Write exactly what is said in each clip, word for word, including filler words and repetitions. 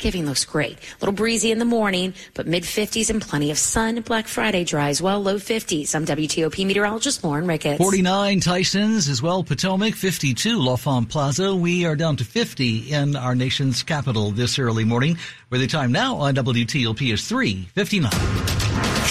Giving looks great. A little breezy in the morning, but mid-fifties and plenty of sun. Black Friday dry as well, low fifties. I'm W T O P meteorologist Lauren Ricketts. forty-nine Tysons as well, Potomac, fifty-two Laughlin Plaza. We are down to fifty in our nation's capital this early morning, where the time now on W T O P is three fifty-nine.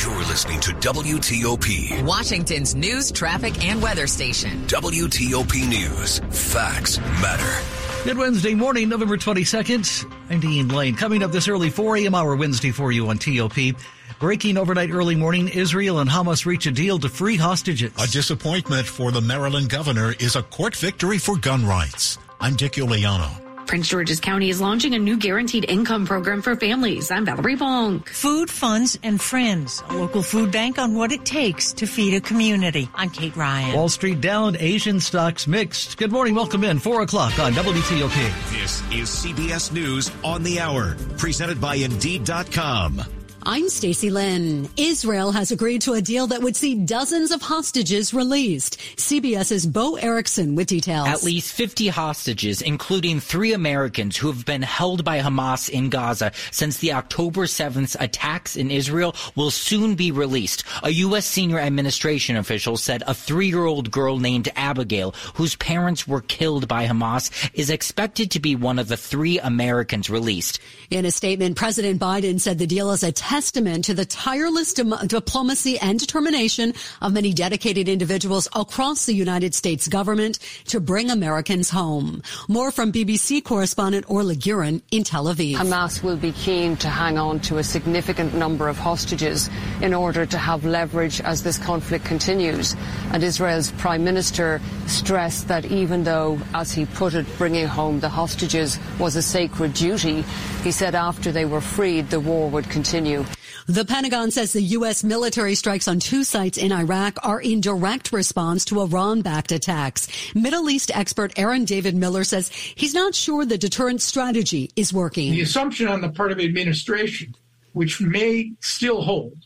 You're listening to W T O P, Washington's news, traffic, and weather station. W T O P News. Facts matter. Good Wednesday morning, November twenty-second. I'm Dean Lane. Coming up this early four a.m. hour Wednesday for you on T O P. Breaking overnight early morning, Israel and Hamas reach a deal to free hostages. A disappointment for the Maryland governor is a court victory for gun rights. I'm Dick Iuliano. Prince George's County is launching a new guaranteed income program for families. I'm Valerie Bonk. Food, Funds, and Friends, a local food bank on what it takes to feed a community. I'm Kate Ryan. Wall Street down, Asian stocks mixed. Good morning. Welcome in. four o'clock on W T O P. This is C B S News on the Hour, presented by Indeed dot com. I'm Stacey Lynn. Israel has agreed to a deal that would see dozens of hostages released. CBS's Bo Erickson with details. At least fifty hostages, including three Americans who have been held by Hamas in Gaza since the October seventh attacks in Israel, will soon be released. A U S senior administration official said a three-year-old girl named Abigail, whose parents were killed by Hamas, is expected to be one of the three Americans released. In a statement, President Biden said the deal is a t- testament to the tireless dem- diplomacy and determination of many dedicated individuals across the United States government to bring Americans home. More from B B C correspondent Orla Guerin in Tel Aviv. Hamas will be keen to hang on to a significant number of hostages in order to have leverage as this conflict continues. And Israel's prime minister stressed that even though, as he put it, bringing home the hostages was a sacred duty, he said after they were freed, the war would continue. The Pentagon says the U S military strikes on two sites in Iraq are in direct response to Iran-backed attacks. Middle East expert Aaron David Miller says he's not sure the deterrent strategy is working. The assumption on the part of the administration, which may still hold,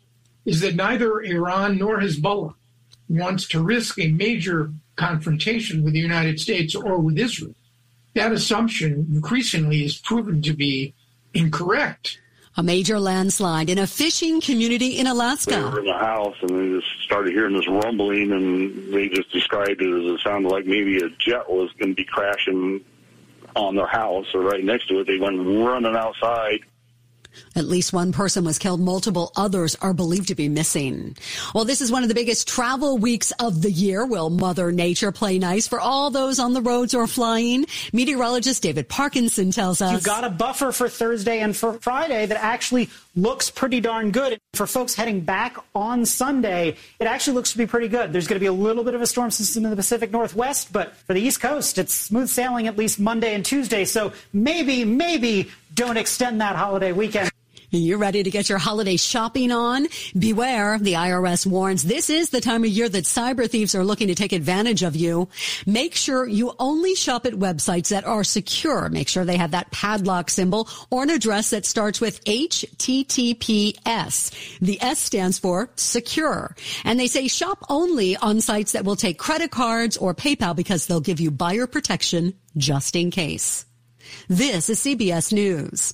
is that neither Iran nor Hezbollah wants to risk a major confrontation with the United States or with Israel. That assumption increasingly is proven to be incorrect. A major landslide in a fishing community in Alaska. They were in the house and they just started hearing this rumbling, and they just described it as it sounded like maybe a jet was going to be crashing on their house or right next to it. They went running outside. At least one person was killed. Multiple others are believed to be missing. Well, this is one of the biggest travel weeks of the year. Will Mother Nature play nice for all those on the roads or flying? Meteorologist David Parkinson tells us. You've got a buffer for Thursday and for Friday that actually looks pretty darn good. For folks heading back on Sunday, it actually looks to be pretty good. There's going to be a little bit of a storm system in the Pacific Northwest, but for the East Coast, it's smooth sailing at least Monday and Tuesday. So maybe, maybe don't extend that holiday weekend. You're ready to get your holiday shopping on? Beware, the I R S warns. This is the time of year that cyber thieves are looking to take advantage of you. Make sure you only shop at websites that are secure. Make sure they have that padlock symbol or an address that starts with H T T P S. The S stands for secure. And they say shop only on sites that will take credit cards or PayPal because they'll give you buyer protection just in case. This is C B S News.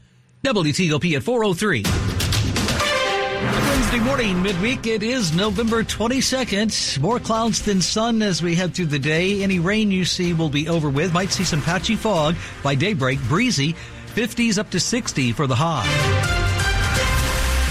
W T O P at four oh three. Wednesday morning, midweek. It is November twenty-second. More clouds than sun as we head through the day. Any rain you see will be over with. Might see some patchy fog by daybreak. Breezy. fifties up to sixty for the high.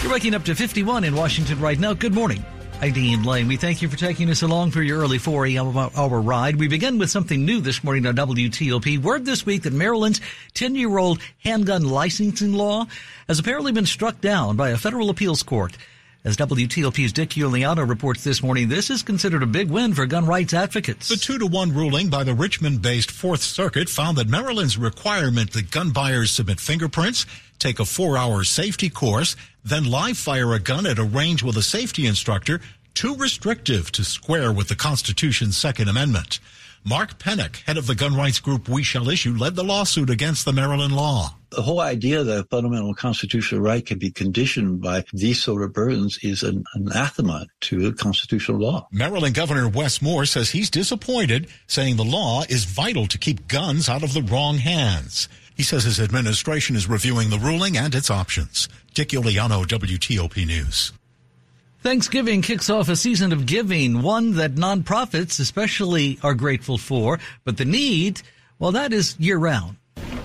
You're waking up to fifty-one in Washington right now. Good morning. I'm Dean Lane. We thank you for taking us along for your early four a.m. hour ride. We begin with something new this morning on W T O P. Word this week that Maryland's ten-year-old handgun licensing law has apparently been struck down by a federal appeals court. As W T O P's Dick Iuliano reports this morning, this is considered a big win for gun rights advocates. The two to one ruling by the Richmond-based Fourth Circuit found that Maryland's requirement that gun buyers submit fingerprints, take a four-hour safety course, then live-fire a gun at a range with a safety instructor, too restrictive to square with the Constitution's Second Amendment. Mark Pennock, head of the gun rights group We Shall Issue, led the lawsuit against the Maryland law. The whole idea that a fundamental constitutional right can be conditioned by these sort of burdens is an anathema to constitutional law. Maryland Governor Wes Moore says he's disappointed, saying the law is vital to keep guns out of the wrong hands. He says his administration is reviewing the ruling and its options. Dick Iuliano, W T O P News. Thanksgiving kicks off a season of giving, one that nonprofits especially are grateful for, but the need, well, that is year-round.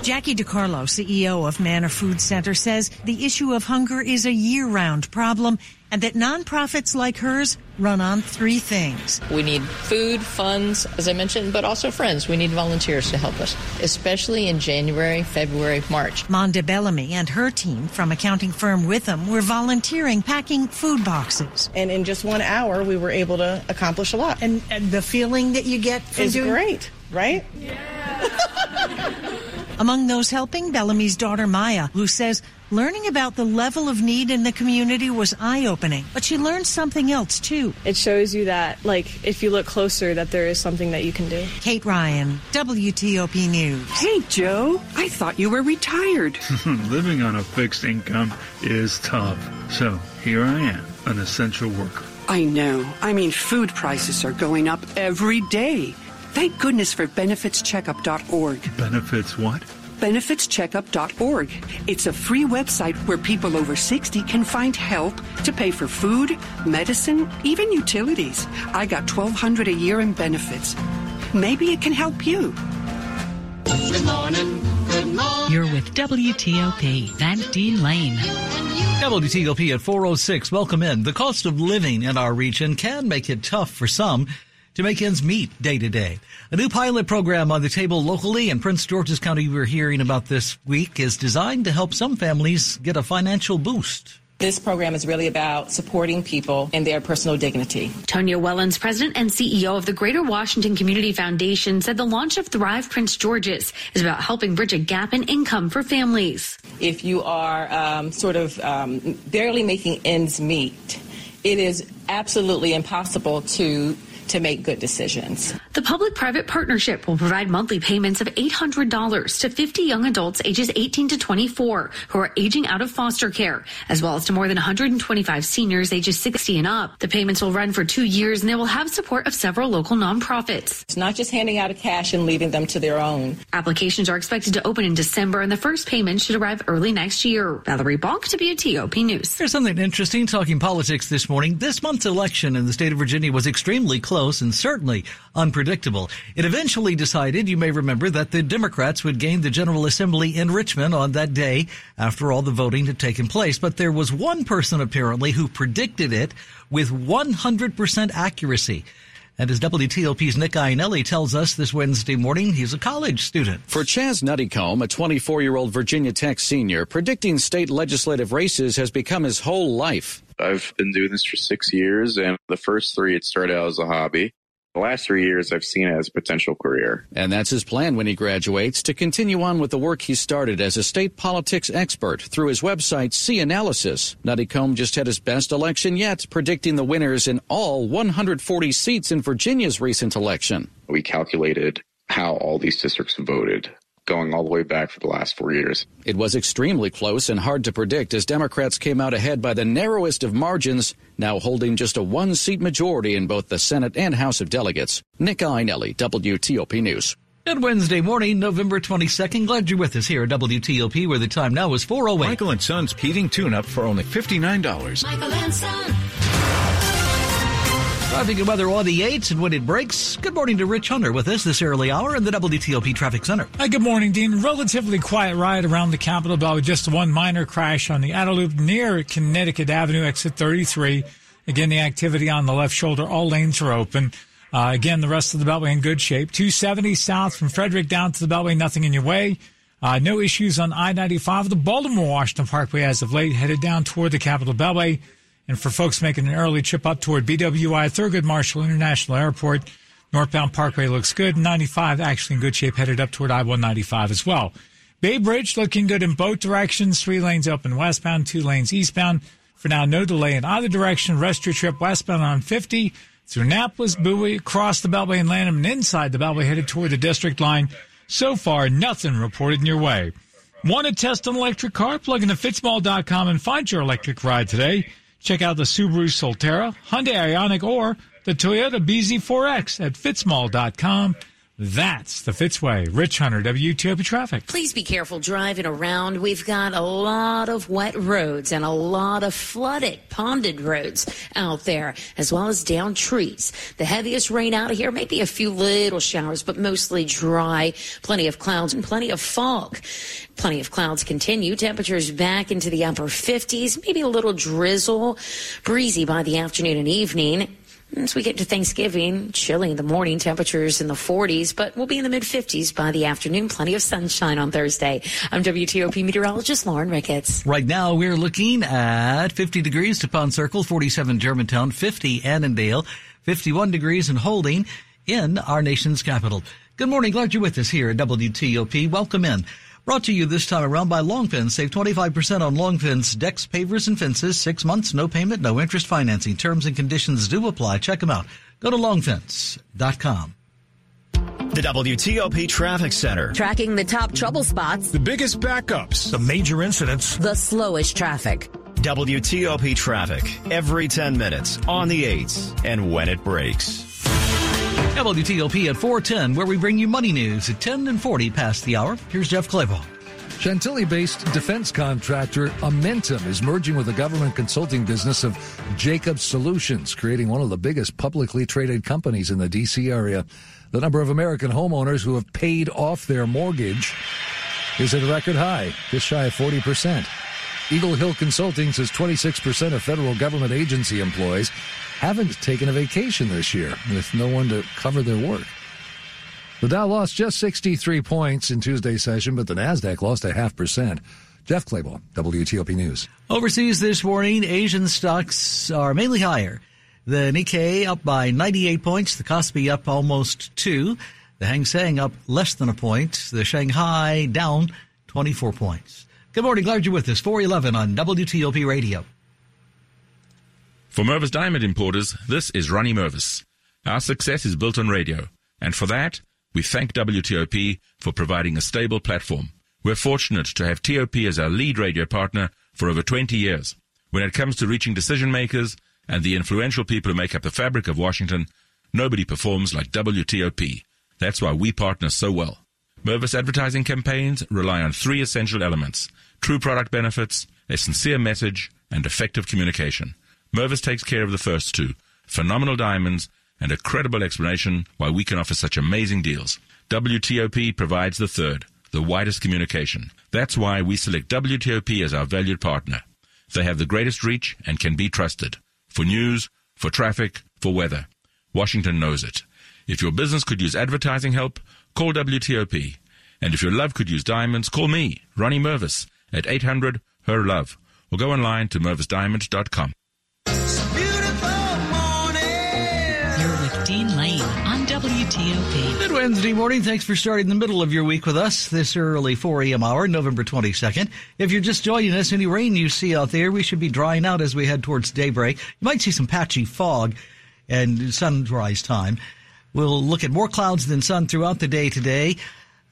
Jackie DiCarlo, C E O of Manor Food Center, says the issue of hunger is a year-round problem and that nonprofits like hers run on three things. We need food, funds, as I mentioned, but also friends. We need volunteers to help us, especially in January, February, March. Monda Bellamy and her team from accounting firm Witham were volunteering packing food boxes. And in just one hour, we were able to accomplish a lot. And, and the feeling that you get from is doing- great, right? Yeah. Among those helping, Bellamy's daughter Maya, who says learning about the level of need in the community was eye-opening, but she learned something else, too. It shows you that, like, if you look closer, that there is something that you can do. Kate Ryan, W T O P News. Hey, Joe, I thought you were retired. Living on a fixed income is tough, so here I am, an essential worker. I know. I mean, food prices are going up every day. Thank goodness for benefits checkup dot org. Benefits what? benefits checkup dot org. It's a free website where people over sixty can find help to pay for food, medicine, even utilities. I got twelve hundred dollars a year in benefits. Maybe it can help you. Good morning. Good morning. You're with W T O P, Van Dean Lane. W T O P at four oh six. Welcome in. The cost of living in our region can make it tough for some to make ends meet day to day. A new pilot program on the table locally in Prince George's County we're hearing about this week is designed to help some families get a financial boost. This program is really about supporting people and their personal dignity. Tonya Wellens, president and C E O of the Greater Washington Community Foundation, said the launch of Thrive Prince George's is about helping bridge a gap in income for families. If you are um, sort of um, barely making ends meet, it is absolutely impossible to to make good decisions. The public-private partnership will provide monthly payments of eight hundred dollars to fifty young adults ages eighteen to twenty-four who are aging out of foster care, as well as to more than one hundred twenty-five seniors ages sixty and up. The payments will run for two years, and they will have support of several local nonprofits. It's not just handing out a cash and leaving them to their own. Applications are expected to open in December, and the first payment should arrive early next year. Valerie Balk, W T O P News. There's something interesting talking politics this morning. This month's election in the state of Virginia was extremely close. Close and certainly unpredictable. It eventually decided, you may remember, that the Democrats would gain the General Assembly in Richmond on that day after all the voting had taken place. But there was one person apparently who predicted it with one hundred percent accuracy. And as W T O P's Nick Iannelli tells us this Wednesday morning, he's a college student. For Chaz Nuttycombe, a twenty-four-year-old Virginia Tech senior, predicting state legislative races has become his whole life. I've been doing this for six years, and the first three, it started out as a hobby. The last three years, I've seen it as a potential career. And that's his plan when he graduates, to continue on with the work he started as a state politics expert through his website, C-Analysis. Nuttycombe just had his best election yet, predicting the winners in all one hundred forty seats in Virginia's recent election. We calculated how all these districts voted, going all the way back for the last four years. It was extremely close and hard to predict as Democrats came out ahead by the narrowest of margins, now holding just a one-seat majority in both the Senate and House of Delegates. Nick Iannelli, W T O P News. Good Wednesday morning, November twenty-second. Glad you're with us here at W T O P, where the time now is four oh eight. Michael and Son's heating tune-up for only fifty-nine dollars. Michael and Son. Traffic and weather on the eights, and when it breaks, good morning to Rich Hunter with us this early hour in the W T O P Traffic Center. Hi, good morning, Dean. Relatively quiet ride around the Capitol, but with just one minor crash on the outer loop near Connecticut Avenue, exit thirty-three. Again, the activity on the left shoulder, all lanes are open. Uh, again, the rest of the Beltway in good shape. two seventy south from Frederick down to the Beltway, nothing in your way. Uh, no issues on I ninety-five. The Baltimore Washington Parkway as of late, headed down toward the Capitol Beltway. And for folks making an early trip up toward B W I, Thurgood Marshall International Airport, northbound Parkway looks good. ninety-five actually in good shape headed up toward I one ninety-five as well. Bay Bridge looking good in both directions. Three lanes open westbound, two lanes eastbound. For now, no delay in either direction. Rest your trip westbound on fifty through Annapolis, Bowie, across the Beltway and Lanham, and inside the Beltway headed toward the District line. So far, nothing reported in your way. Want to test an electric car? Plug into fitz mall dot com and find your electric ride today. Check out the Subaru Solterra, Hyundai Ioniq, or the Toyota B Z four X at fitz mall dot com. That's the Fitzway. Rich Hunter, W T O P Traffic. Please be careful driving around. We've got a lot of wet roads and a lot of flooded, ponded roads out there, as well as down trees. The heaviest rain out of here, maybe a few little showers, but mostly dry. Plenty of clouds and plenty of fog. Plenty of clouds continue. Temperatures back into the upper fifties, maybe a little drizzle. Breezy by the afternoon and evening. As we get to Thanksgiving, chilly in the morning, temperatures in the forties, but we'll be in the mid-fifties by the afternoon. Plenty of sunshine on Thursday. I'm W T O P meteorologist Lauren Ricketts. Right now, we're looking at fifty degrees, Tappan Circle, forty-seven Germantown, fifty Annandale, fifty-one degrees and holding in our nation's capital. Good morning. Glad you're with us here at W T O P. Welcome in. Brought to you this time around by Longfence. Save twenty-five percent on Longfence decks, pavers, and fences. Six months, no payment, no interest financing. Terms and conditions do apply. Check them out. Go to longfence dot com. The W T O P Traffic Center. Tracking the top trouble spots. The biggest backups. The major incidents. The slowest traffic. W T O P Traffic. Every ten minutes, on the eights, and when it breaks. W T O P at four ten, where we bring you money news at ten and forty past the hour. Here's Jeff Clable. Chantilly-based defense contractor Amentum is merging with the government consulting business of Jacobs Solutions, creating one of the biggest publicly traded companies in the D C area. The number of American homeowners who have paid off their mortgage is at a record high, just shy of forty percent. Eagle Hill Consulting says twenty-six percent of federal government agency employees haven't taken a vacation this year, with no one to cover their work. The Dow lost just sixty-three points in Tuesday's session, but the Nasdaq lost a half percent. Jeff Clable, W T O P News. Overseas this morning, Asian stocks are mainly higher. The Nikkei up by ninety-eight points, the Kospi up almost two, the Hang Seng up less than a point, the Shanghai down twenty-four points. Good morning, glad you're with us. four eleven on W T O P Radio. For Mervis Diamond Importers, this is Ronnie Mervis. Our success is built on radio, and for that, we thank W T O P for providing a stable platform. We're fortunate to have T O P as our lead radio partner for over twenty years. When it comes to reaching decision-makers and the influential people who make up the fabric of Washington, nobody performs like W T O P. That's why we partner so well. Mervis advertising campaigns rely on three essential elements: true product benefits, a sincere message, and effective communication. Mervis takes care of the first two, phenomenal diamonds and a credible explanation why we can offer such amazing deals. W T O P provides the third, the widest communication. That's why we select W T O P as our valued partner. They have the greatest reach and can be trusted. For news, for traffic, for weather. Washington knows it. If your business could use advertising help, call W T O P. And if your love could use diamonds, call me, Ronnie Mervis, at eight hundred her love. Or go online to mervis diamond dot com. Dean Lane on W T O P. Good Wednesday morning. Thanks for starting the middle of your week with us this early four a.m. hour, November twenty-second. If you're just joining us, any rain you see out there, we should be drying out as we head towards daybreak. You might see some patchy fog and sunrise time. We'll look at more clouds than sun throughout the day today,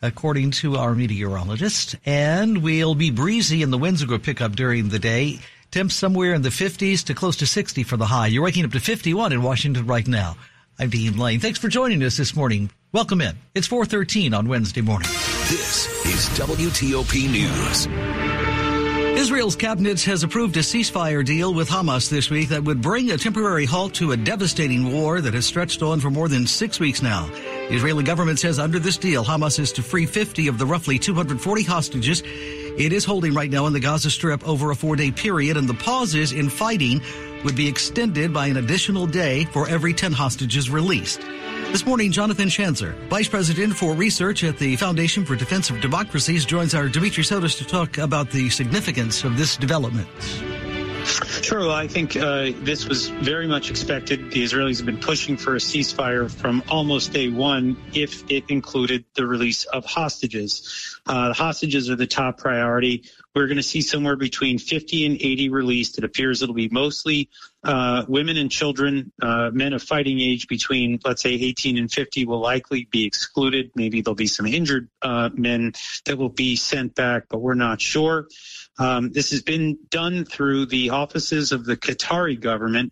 according to our meteorologist. And we'll be breezy and the winds will go pick up during the day. Temps somewhere in the fifties to close to sixty for the high. You're waking up to fifty-one in Washington right now. I'm Dean Lane. Thanks for joining us this morning. Welcome in. It's four thirteen on Wednesday morning. This is W T O P News. Israel's cabinet has approved a ceasefire deal with Hamas this week that would bring a temporary halt to a devastating war that has stretched on for more than six weeks now. The Israeli government says under this deal, Hamas is to free fifty of the roughly two hundred forty hostages it is holding right now in the Gaza Strip over a four-day period, and the pauses in fighting would be extended by an additional day for every ten hostages released. This morning, Jonathan Schanzer, Vice President for Research at the Foundation for Defense of Democracies, joins our Dimitri Sotis to talk about the significance of this development. Sure. Well, I think uh, this was very much expected. The Israelis have been pushing for a ceasefire from almost day one, if it included the release of hostages. Uh, the hostages are the top priority. We're going to see somewhere between fifty and eighty released. It appears it'll be mostly uh, women and children. Uh, men of fighting age between, let's say, eighteen and fifty will likely be excluded. Maybe there'll be some injured uh, men that will be sent back, but we're not sure. Um, this has been done through the offices of the Qatari government,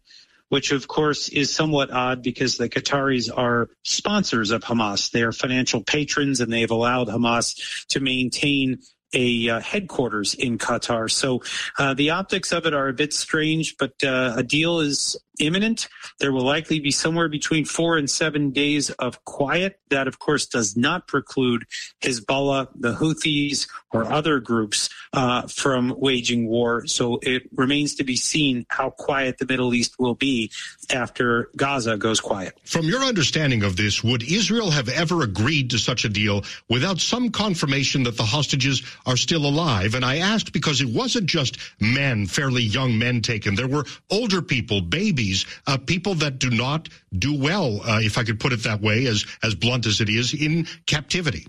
which, of course, is somewhat odd because the Qataris are sponsors of Hamas. They are financial patrons, and they have allowed Hamas to maintain a uh, headquarters in Qatar. So uh, the optics of it are a bit strange, but uh, a deal is imminent. There will likely be somewhere between four and seven days of quiet. That, of course, does not preclude Hezbollah, the Houthis, or other groups uh, from waging war. So it remains to be seen how quiet the Middle East will be after Gaza goes quiet. From your understanding of this, would Israel have ever agreed to such a deal without some confirmation that the hostages are still alive? And I asked because it wasn't just men, fairly young men taken. There were older people, babies, uh, people that do not do well, uh, if I could put it that way, as, as blunt as it is, in captivity.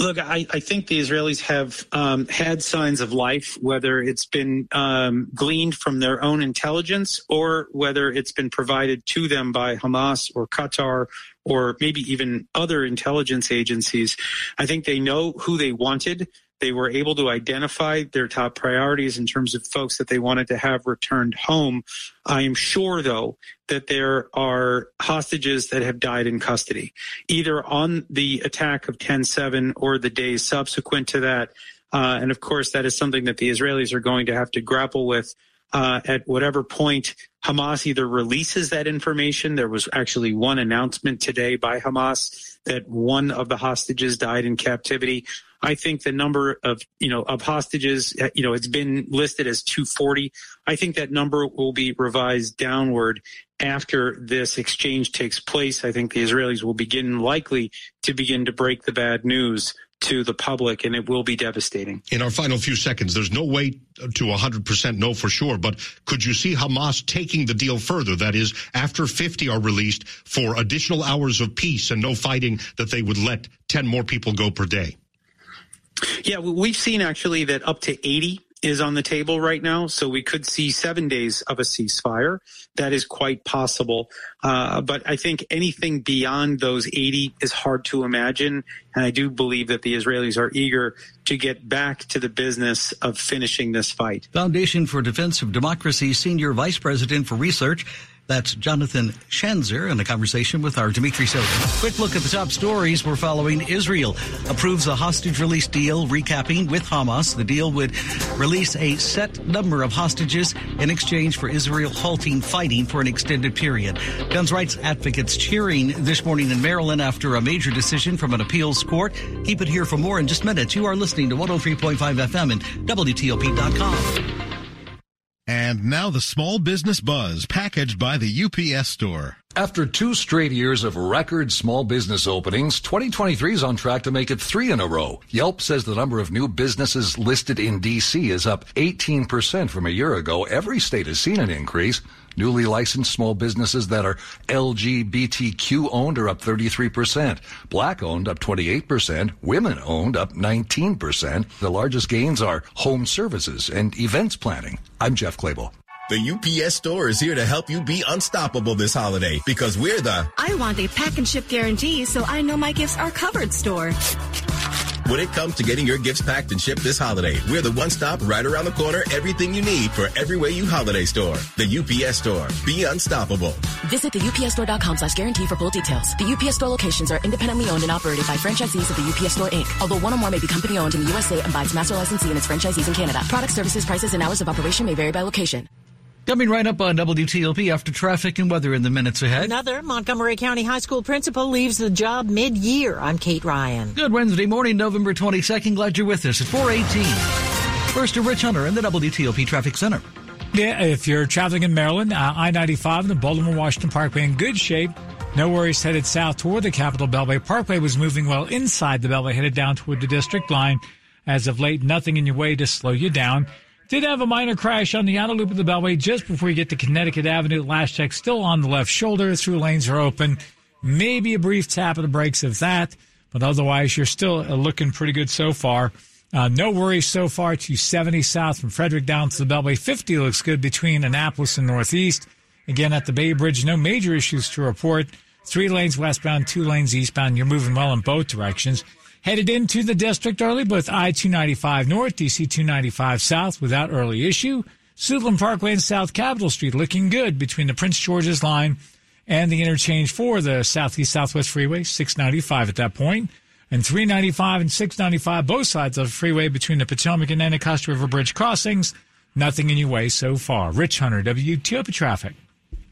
Look, I, I think the Israelis have um, had signs of life, whether it's been um, gleaned from their own intelligence or whether it's been provided to them by Hamas or Qatar or maybe even other intelligence agencies. I think they know who they wanted. They were able to identify their top priorities in terms of folks that they wanted to have returned home. I am sure, though, that there are hostages that have died in custody, either on the attack of ten seven or the days subsequent to that. Uh, and, of course, that is something that the Israelis are going to have to grapple with uh, at whatever point Hamas either releases that information. There was actually one announcement today by Hamas that one of the hostages died in captivity. I think the number of, you know, of hostages, you know, it's been listed as two forty. I think that number will be revised downward after this exchange takes place. I think the Israelis will begin likely to begin to break the bad news to the public, and it will be devastating. In our final few seconds, there's no way to one hundred percent know for sure, but could you see Hamas taking the deal further? That is, after fifty are released, for additional hours of peace and no fighting, that they would let ten more people go per day? Yeah, we've seen actually that up to eighty is on the table right now, so we could see seven days of a ceasefire. That is quite possible. Uh, but I think anything beyond those eighty is hard to imagine, and I do believe that the Israelis are eager to get back to the business of finishing this fight. Foundation for Defense of Democracy Senior Vice President for Research, that's Jonathan Schanzer in a conversation with our Dimitri Silva. Quick look at the top stories we're following. Israel approves a hostage release deal, recapping with Hamas. The deal would release a set number of hostages in exchange for Israel halting fighting for an extended period. Guns rights advocates cheering this morning in Maryland after a major decision from an appeals court. Keep it here for more in just minutes. You are listening to one oh three point five F M and W T O P dot com. And now the Small Business Buzz, packaged by the U P S Store. After two straight years of record small business openings, twenty twenty-three is on track to make it three in a row. Yelp says the number of new businesses listed in D C is up eighteen percent from a year ago. Every state has seen an increase. Newly licensed small businesses that are L G B T Q owned are up thirty-three percent. Black-owned up twenty-eight percent. Women-owned up nineteen percent. The largest gains are home services and events planning. I'm Jeff Clable. The U P S Store is here to help you be unstoppable this holiday because we're the I want a pack and ship guarantee so I know my gifts are covered store. When it comes to getting your gifts packed and shipped this holiday, we're the one-stop right around the corner, everything you need for every way you holiday store. The U P S Store. Be unstoppable. Visit the U P S store dot com slash guarantee for full details. The U P S Store locations are independently owned and operated by franchisees of the U P S Store, Incorporated, although one or more may be company-owned in the U S A and by its master licensee and its franchisees in Canada. Product services, prices, and hours of operation may vary by location. Coming right up on W T O P after traffic and weather in the minutes ahead. Another Montgomery County High School principal leaves the job mid-year. I'm Kate Ryan. Good Wednesday morning, November twenty-second. Glad you're with us at four eighteen. First to Rich Hunter in the W T O P Traffic Center. Yeah, if you're traveling in Maryland, uh, I ninety-five and the Baltimore-Washington Parkway in good shape. No worries headed south toward the Capitol Beltway. Parkway was moving well inside the Beltway, headed down toward the district line. As of late, nothing in your way to slow you down. Did have a minor crash on the outer loop of the Beltway just before you get to Connecticut Avenue. Last check, still on the left shoulder. Through lanes are open. Maybe a brief tap of the brakes if that, but otherwise you're still looking pretty good so far. Uh, no worries so far to seventy south from Frederick down to the Beltway. fifty looks good between Annapolis and Northeast. Again, at the Bay Bridge, no major issues to report. Three lanes westbound, two lanes eastbound. You're moving well in both directions. Headed into the district early, both I two ninety-five north, D C two ninety-five south without early issue. Suitland Parkway and South Capitol Street looking good between the Prince George's line and the interchange for the Southeast-Southwest Freeway, six ninety-five at that point. And three ninety-five and six ninety-five, both sides of the freeway between the Potomac and Anacostia River Bridge crossings. Nothing in your way so far. Rich Hunter, W T O P Traffic.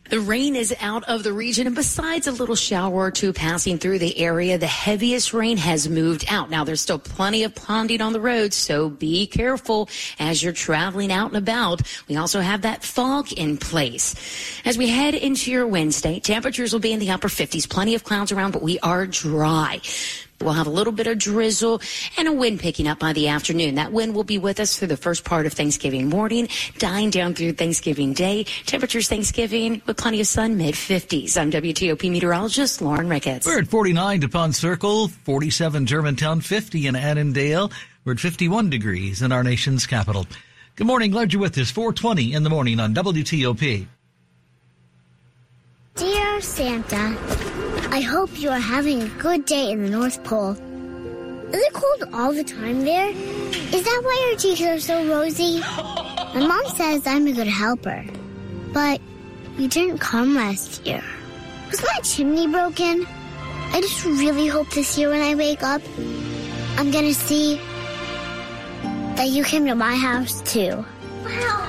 The rain is out of the region, and besides a little shower or two passing through the area, the heaviest rain has moved out. Now, there's still plenty of ponding on the roads, so be careful as you're traveling out and about. We also have that fog in place. As we head into your Wednesday, temperatures will be in the upper fifties. Plenty of clouds around, but we are dry. We'll have a little bit of drizzle and a wind picking up by the afternoon. That wind will be with us through the first part of Thanksgiving morning, dying down through Thanksgiving Day. Temperatures Thanksgiving with plenty of sun, mid-fifties. I'm W T O P meteorologist Lauren Ricketts. We're at forty-nine DuPont Circle, forty-seven Germantown, fifty in Annandale. We're at fifty-one degrees in our nation's capital. Good morning. Glad you're with us. four twenty in the morning on W T O P. Dear Santa, I hope you are having a good day in the North Pole. Is it cold all the time there? Is that why your cheeks are so rosy? My mom says I'm a good helper, but you didn't come last year. Was my chimney broken? I just really hope this year when I wake up, I'm gonna see that you came to my house too. Wow.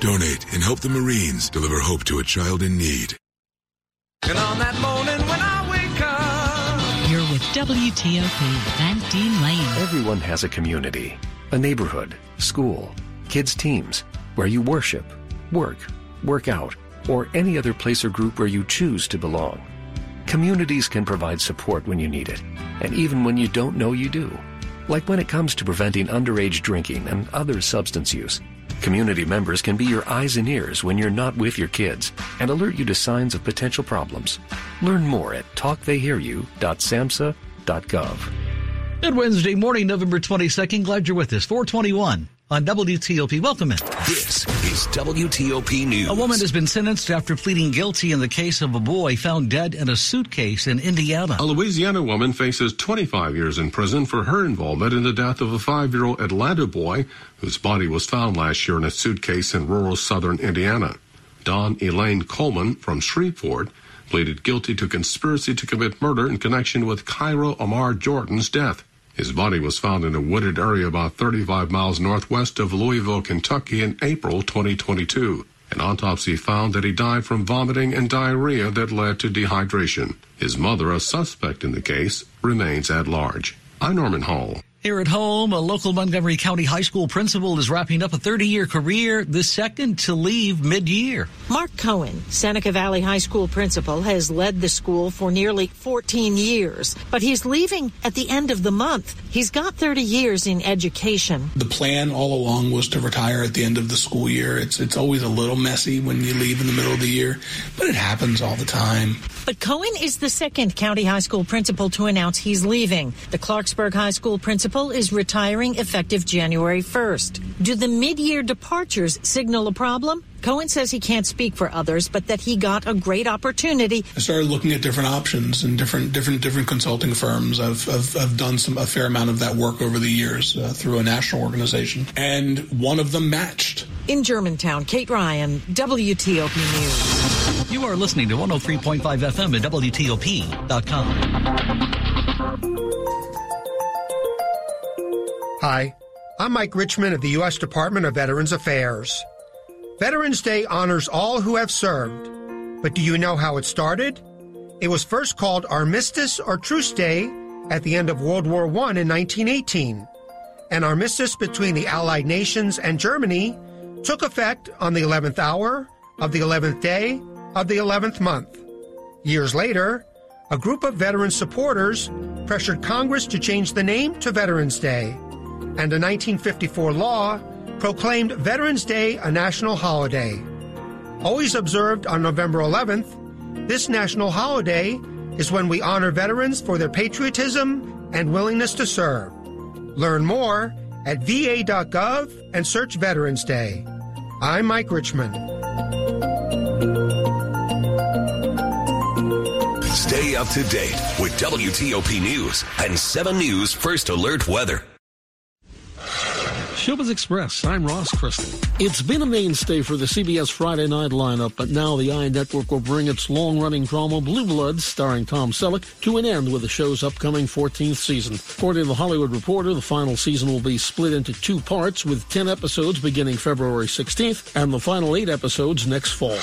Donate and help the Marines deliver hope to a child in need. And on that morning when I wake up, you're with W T O P and Dean Lane. Everyone has a community, a neighborhood, school, kids' teams, where you worship, work, work out, or any other place or group where you choose to belong. Communities can provide support when you need it, and even when you don't know you do. Like when it comes to preventing underage drinking and other substance use. Community members can be your eyes and ears when you're not with your kids and alert you to signs of potential problems. Learn more at talk they hear you dot samhsa dot gov. Good Wednesday morning, November twenty-second. Glad you're with us. four twenty-one on W T O P. Welcome in. This is W T O P News. A woman has been sentenced after pleading guilty in the case of a boy found dead in a suitcase in Indiana. A Louisiana woman faces twenty-five years in prison for her involvement in the death of a five-year-old Atlanta boy whose body was found last year in a suitcase in rural southern Indiana. Dawn Elaine Coleman from Shreveport pleaded guilty to conspiracy to commit murder in connection with Cairo Amar Jordan's death. His body was found in a wooded area about thirty-five miles northwest of Louisville, Kentucky in April twenty twenty-two. An autopsy found that he died from vomiting and diarrhea that led to dehydration. His mother, a suspect in the case, remains at large. I'm Norman Hall. Here at home, a local Montgomery County High School principal is wrapping up a thirty-year career, the second to leave mid-year. Mark Cohen, Seneca Valley High School principal, has led the school for nearly fourteen years, but he's leaving at the end of the month. He's got thirty years in education. The plan all along was to retire at the end of the school year. It's, it's always a little messy when you leave in the middle of the year, but it happens all the time. But Cohen is the second county high school principal to announce he's leaving. The Clarksburg High School principal is retiring effective January first. Do the mid-year departures signal a problem? Cohen says he can't speak for others, but that he got a great opportunity. I started looking at different options and different different, different consulting firms. I've, I've, I've done some a fair amount of that work over the years uh, through a national organization, and one of them matched. In Germantown, Kate Ryan, W T O P News. You are listening to one oh three point five F M at W T O P dot com. Hi, I'm Mike Richmond of the U S Department of Veterans Affairs. Veterans Day honors all who have served. But do you know how it started? It was first called Armistice or Truce Day at the end of World War One in nineteen eighteen. An armistice between the Allied nations and Germany took effect on the eleventh hour of the eleventh day of the eleventh month. Years later, a group of veteran supporters pressured Congress to change the name to Veterans Day, and a nineteen fifty-four law proclaimed Veterans Day a national holiday. Always observed on November eleventh, this national holiday is when we honor veterans for their patriotism and willingness to serve. Learn more at V A dot gov and search Veterans Day. I'm Mike Richmond. Stay up to date with W T O P News and seven News First Alert Weather. Showbiz Express, I'm Ross Crystal. It's been a mainstay for the C B S Friday night lineup, but now the I Network will bring its long-running drama Blue Bloods, starring Tom Selleck, to an end with the show's upcoming fourteenth season. According to The Hollywood Reporter, the final season will be split into two parts, with ten episodes beginning February sixteenth and the final eight episodes next fall.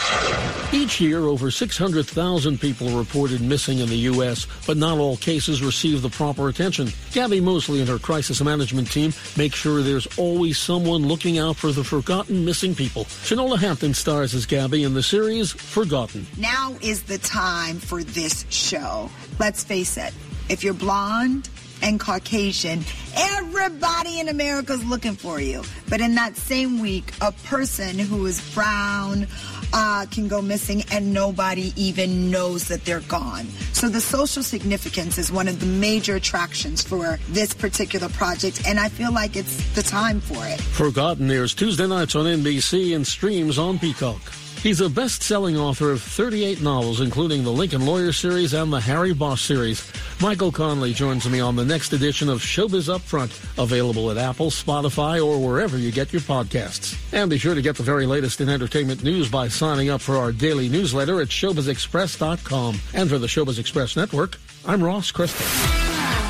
Each year, over six hundred thousand people are reported missing in the U S, but not all cases receive the proper attention. Gabby Mosley and her crisis management team make sure there's all always someone looking out for the forgotten missing people. Shanola Hampton stars as Gabby in the series Forgotten. Now is the time for this show. Let's face it, if you're blonde and Caucasian, everybody in America's looking for you. But in that same week, a person who is brown uh, can go missing and nobody even knows that they're gone. So the social significance is one of the major attractions for this particular project, and I feel like it's the time for it. Forgotten airs Tuesday nights on N B C and streams on Peacock. He's a best-selling author of thirty-eight novels, including the Lincoln Lawyer series and the Harry Bosch series. Michael Conley joins me on the next edition of Showbiz Upfront, available at Apple, Spotify, or wherever you get your podcasts. And be sure to get the very latest in entertainment news by signing up for our daily newsletter at showbiz express dot com. And for the Showbiz Express Network, I'm Ross Crystal.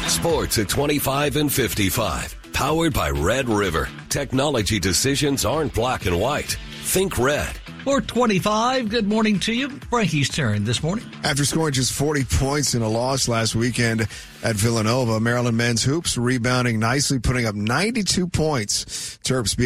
Sports at twenty-five and fifty-five. Powered by Red River. Technology decisions aren't black and white. Think red. four twenty-five, good morning to you. Frankie's turn this morning. After scoring just forty points in a loss last weekend at Villanova, Maryland men's hoops rebounding nicely, putting up ninety-two points. Terps beat